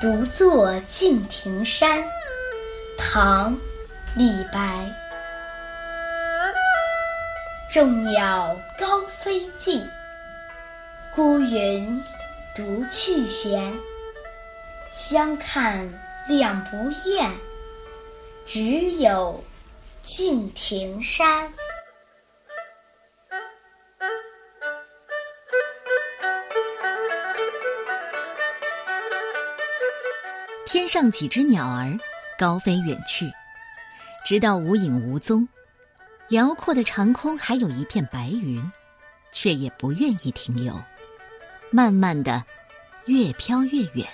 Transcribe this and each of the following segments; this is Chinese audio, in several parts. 独坐敬亭山，唐·李白。众鸟高飞尽，孤云独去闲。相看两不厌，只有敬亭山。天上几只鸟儿高飞远去，直到无影无踪。辽阔的长空还有一片白云，却也不愿意停留，慢慢的越飘越远。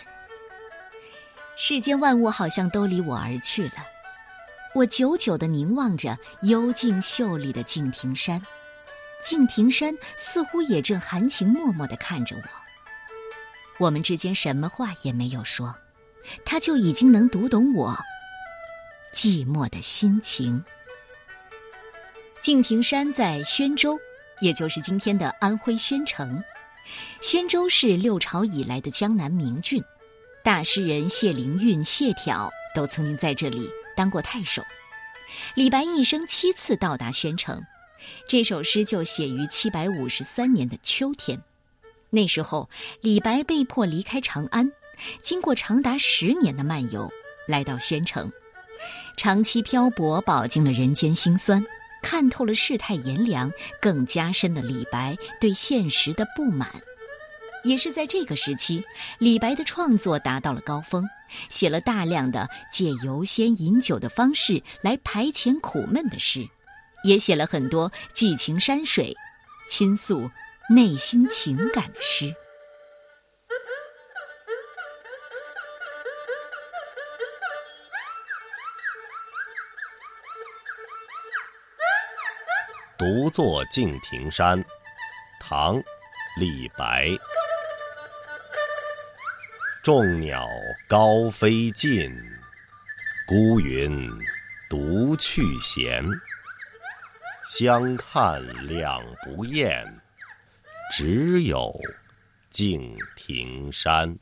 世间万物好像都离我而去了，我久久地凝望着幽静秀丽的敬亭山，敬亭山似乎也正含情脉脉地看着我。我们之间什么话也没有说，他就已经能读懂我寂寞的心情。敬亭山在宣州，也就是今天的安徽宣城。宣州是六朝以来的江南名郡，大诗人谢灵运、谢朓都曾经在这里当过太守。李白一生7次到达宣城，这首诗就写于753年的秋天。那时候李白被迫离开长安，经过长达10年的漫游，来到宣城，长期漂泊，饱经了人间辛酸，看透了世态炎凉，更加深了李白对现实的不满。也是在这个时期，李白的创作达到了高峰，写了大量的借游仙饮酒的方式来排遣苦闷的诗，也写了很多寄情山水、倾诉内心情感的诗。独坐敬亭山，唐·李白。众鸟高飞尽，孤云独去闲。相看两不厌，只有敬亭山。